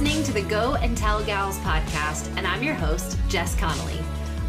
listening to the Go and Tell Gals podcast, and I'm your host, Jess Connolly.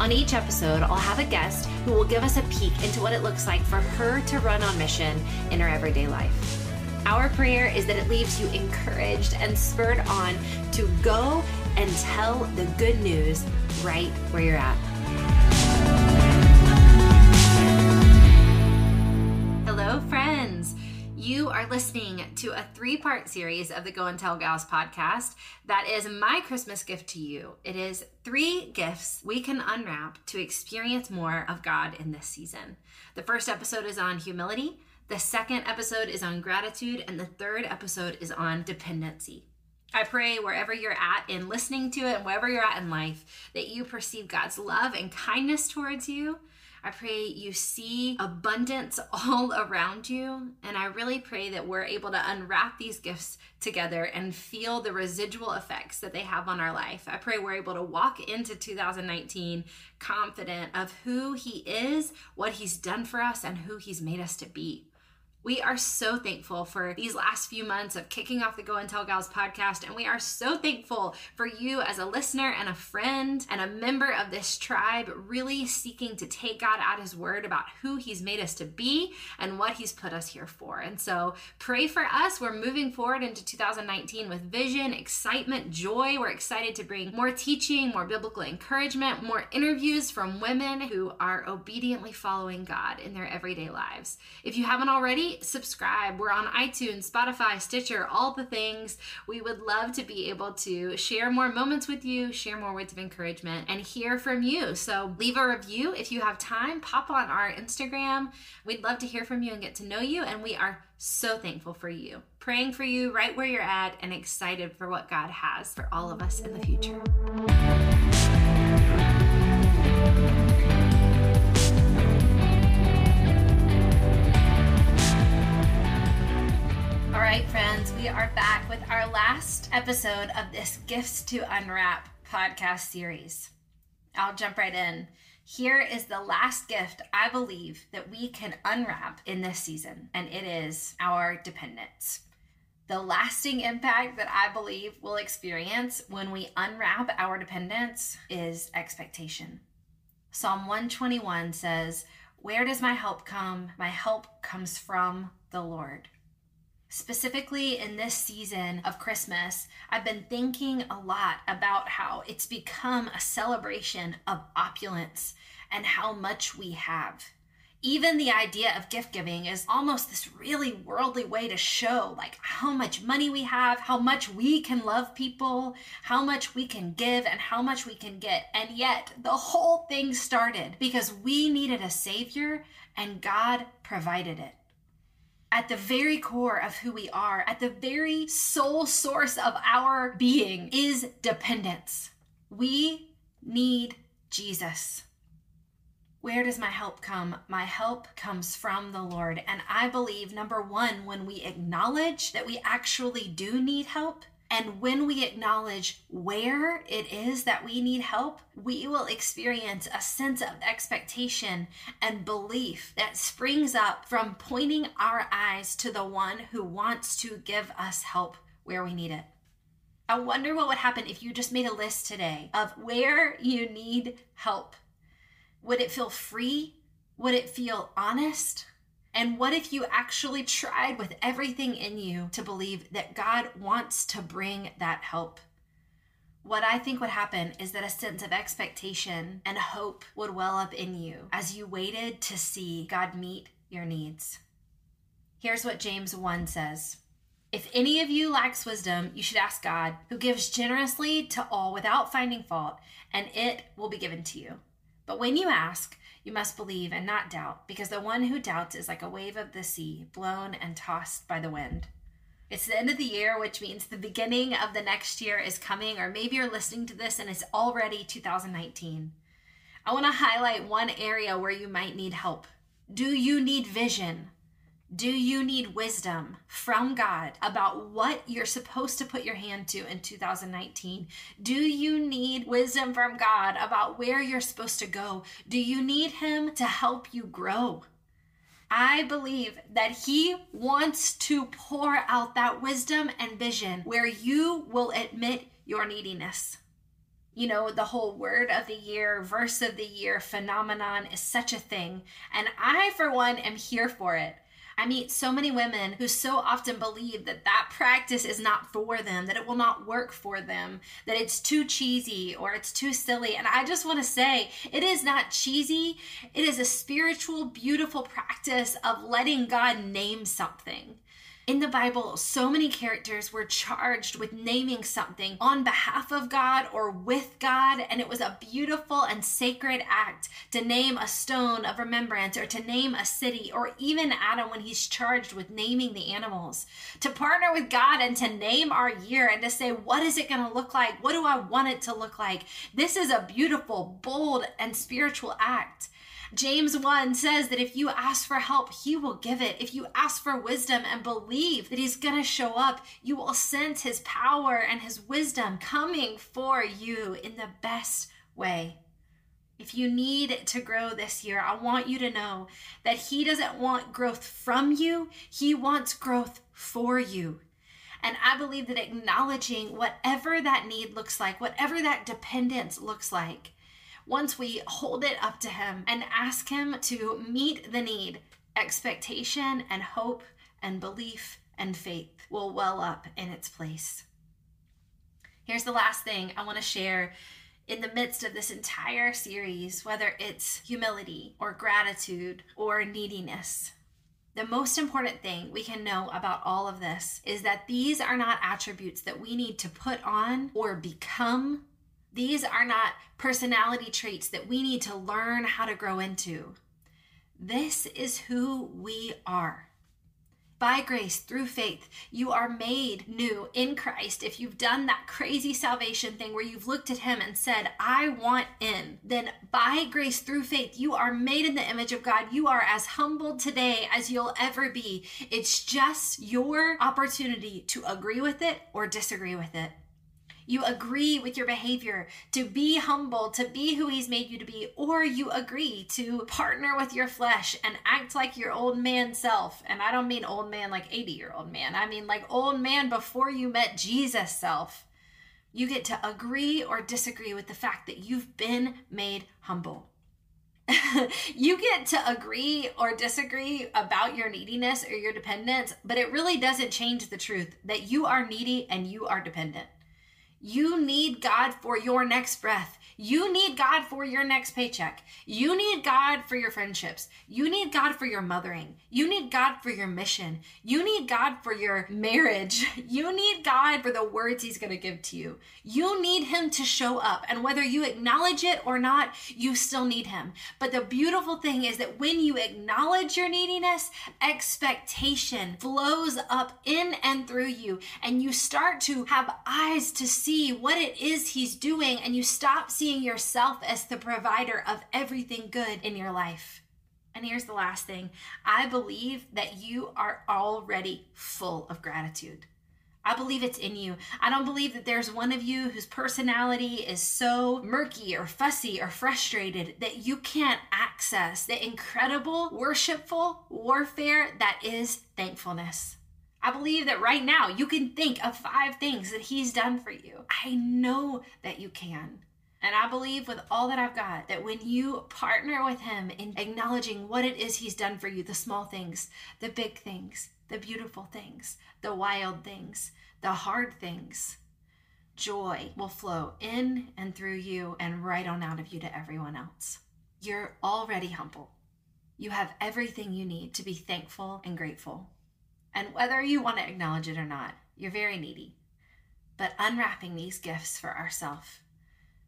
On each episode, I'll have a guest who will give us a peek into what it looks like for her to run on mission in her everyday life. Our prayer is that it leaves you encouraged and spurred on to go and tell the good news right where you're at. Hello, friends. You are listening to a three-part series of the Go and Tell Gals podcast. That is my Christmas gift to you. It is 3 gifts we can unwrap to experience more of God in this season. The first episode is on humility. The second episode is on gratitude, and the third episode is on dependency. I pray wherever you're at in listening to it and wherever you're at in life that you perceive God's love and kindness towards you. I pray you see abundance all around you, and I really pray that we're able to unwrap these gifts together and feel the residual effects that they have on our life. I pray we're able to walk into 2019 confident of who He is, what He's done for us, and who He's made us to be. We are so thankful for these last few months of kicking off the Go and Tell Gals podcast, and we are so thankful for you as a listener and a friend and a member of this tribe, really seeking to take God at His word about who He's made us to be and what He's put us here for. And so pray for us. We're moving forward into 2019 with vision, excitement, joy. We're excited to bring more teaching, more biblical encouragement, more interviews from women who are obediently following God in their everyday lives. If you haven't already, subscribe. We're on iTunes, Spotify, Stitcher, all the things. We would love to be able to share more moments with you, share more words of encouragement, and hear from you. So leave a review if you have time. Pop on our Instagram. We'd love to hear from you and get to know you, and we are so thankful for you. Praying for you right where you're at and excited for what God has for all of us in the future. All right, friends, we are back with our last episode of this Gifts to Unwrap podcast series. I'll jump right in. Here is the last gift I believe that we can unwrap in this season, and it is our dependence. The lasting impact that I believe we'll experience when we unwrap our dependence is expectation. Psalm 121 says, "Where does my help come? My help comes from the Lord." Specifically in this season of Christmas, I've been thinking a lot about how it's become a celebration of opulence and how much we have. Even the idea of gift giving is almost this really worldly way to show like how much money we have, how much we can love people, how much we can give, and how much we can get. And yet the whole thing started because we needed a savior and God provided it. At the very core of who we are, at the very sole source of our being is dependence. We need Jesus. Where does my help come? My help comes from the Lord. And I believe, number one, when we acknowledge that we actually do need help, and when we acknowledge where it is that we need help, we will experience a sense of expectation and belief that springs up from pointing our eyes to the one who wants to give us help where we need it. I wonder what would happen if you just made a list today of where you need help. Would it feel free? Would it feel honest? And what if you actually tried with everything in you to believe that God wants to bring that help? What I think would happen is that a sense of expectation and hope would well up in you as you waited to see God meet your needs. Here's what James 1 says. "If any of you lacks wisdom, you should ask God, who gives generously to all without finding fault, and it will be given to you. But when you ask, you must believe and not doubt, because the one who doubts is like a wave of the sea, blown and tossed by the wind." It's the end of the year, which means the beginning of the next year is coming, or maybe you're listening to this and it's already 2019. I want to highlight one area where you might need help. Do you need vision? Do you need wisdom from God about what you're supposed to put your hand to in 2019? Do you need wisdom from God about where you're supposed to go? Do you need Him to help you grow? I believe that he wants to pour out that wisdom and vision where you will admit your neediness. You know, the whole word of the year, verse of the year phenomenon is such a thing. And I, for one, am here for it. I meet so many women who so often believe that that practice is not for them, that it will not work for them, that it's too cheesy or it's too silly. And I just want to say, it is not cheesy. It is a spiritual, beautiful practice of letting God name something. In the Bible, so many characters were charged with naming something on behalf of God or with God, and it was a beautiful and sacred act to name a stone of remembrance or to name a city, or even Adam when he's charged with naming the animals. To partner with God and to name our year and to say, what is it going to look like? What do I want it to look like? This is a beautiful, bold, and spiritual act. James 1 says that if you ask for help, he will give it. If you ask for wisdom and believe that he's going to show up, you will sense his power and his wisdom coming for you in the best way. If you need to grow this year, I want you to know that he doesn't want growth from you. He wants growth for you. And I believe that acknowledging whatever that need looks like, whatever that dependence looks like, once we hold it up to him and ask him to meet the need, expectation and hope and belief and faith will well up in its place. Here's the last thing I want to share in the midst of this entire series, whether it's humility or gratitude or neediness. The most important thing we can know about all of this is that these are not attributes that we need to put on or become. These are not personality traits that we need to learn how to grow into. This is who we are. By grace, through faith, you are made new in Christ. If you've done that crazy salvation thing where you've looked at him and said, I want in, then by grace, through faith, you are made in the image of God. You are as humbled today as you'll ever be. It's just your opportunity to agree with it or disagree with it. You agree with your behavior to be humble, to be who he's made you to be, or you agree to partner with your flesh and act like your old man self. And I don't mean old man like 80-year-old man. I mean like old man before you met Jesus self. You get to agree or disagree with the fact that you've been made humble. You get to agree or disagree about your neediness or your dependence, but it really doesn't change the truth that you are needy and you are dependent. You need God for your next breath. You need God for your next paycheck. You need God for your friendships. You need God for your mothering. You need God for your mission. You need God for your marriage. You need God for the words he's going to give to you. You need him to show up. And whether you acknowledge it or not, you still need him. But the beautiful thing is that when you acknowledge your neediness, expectation flows up in and through you. And you start to have eyes to see what it is he's doing, and you stop seeing yourself as the provider of everything good in your life. And here's the last thing. I believe that you are already full of gratitude. I believe it's in you. I don't believe that there's one of you whose personality is so murky or fussy or frustrated that you can't access the incredible, worshipful warfare that is thankfulness. I believe that right now you can think of 5 things that he's done for you. I know that you can. And I believe with all that I've got that when you partner with him in acknowledging what it is he's done for you, the small things, the big things, the beautiful things, the wild things, the hard things, joy will flow in and through you and right on out of you to everyone else. You're already humble. You have everything you need to be thankful and grateful. And whether you want to acknowledge it or not, you're very needy. But unwrapping these gifts for ourselves,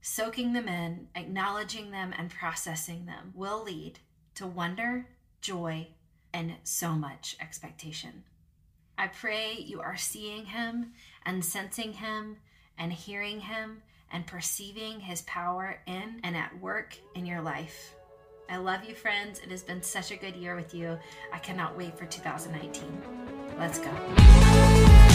soaking them in, acknowledging them, and processing them will lead to wonder, joy, and so much expectation. I pray you are seeing him and sensing him and hearing him and perceiving his power in and at work in your life. I love you, friends. It has been such a good year with you. I cannot wait for 2019. Let's go.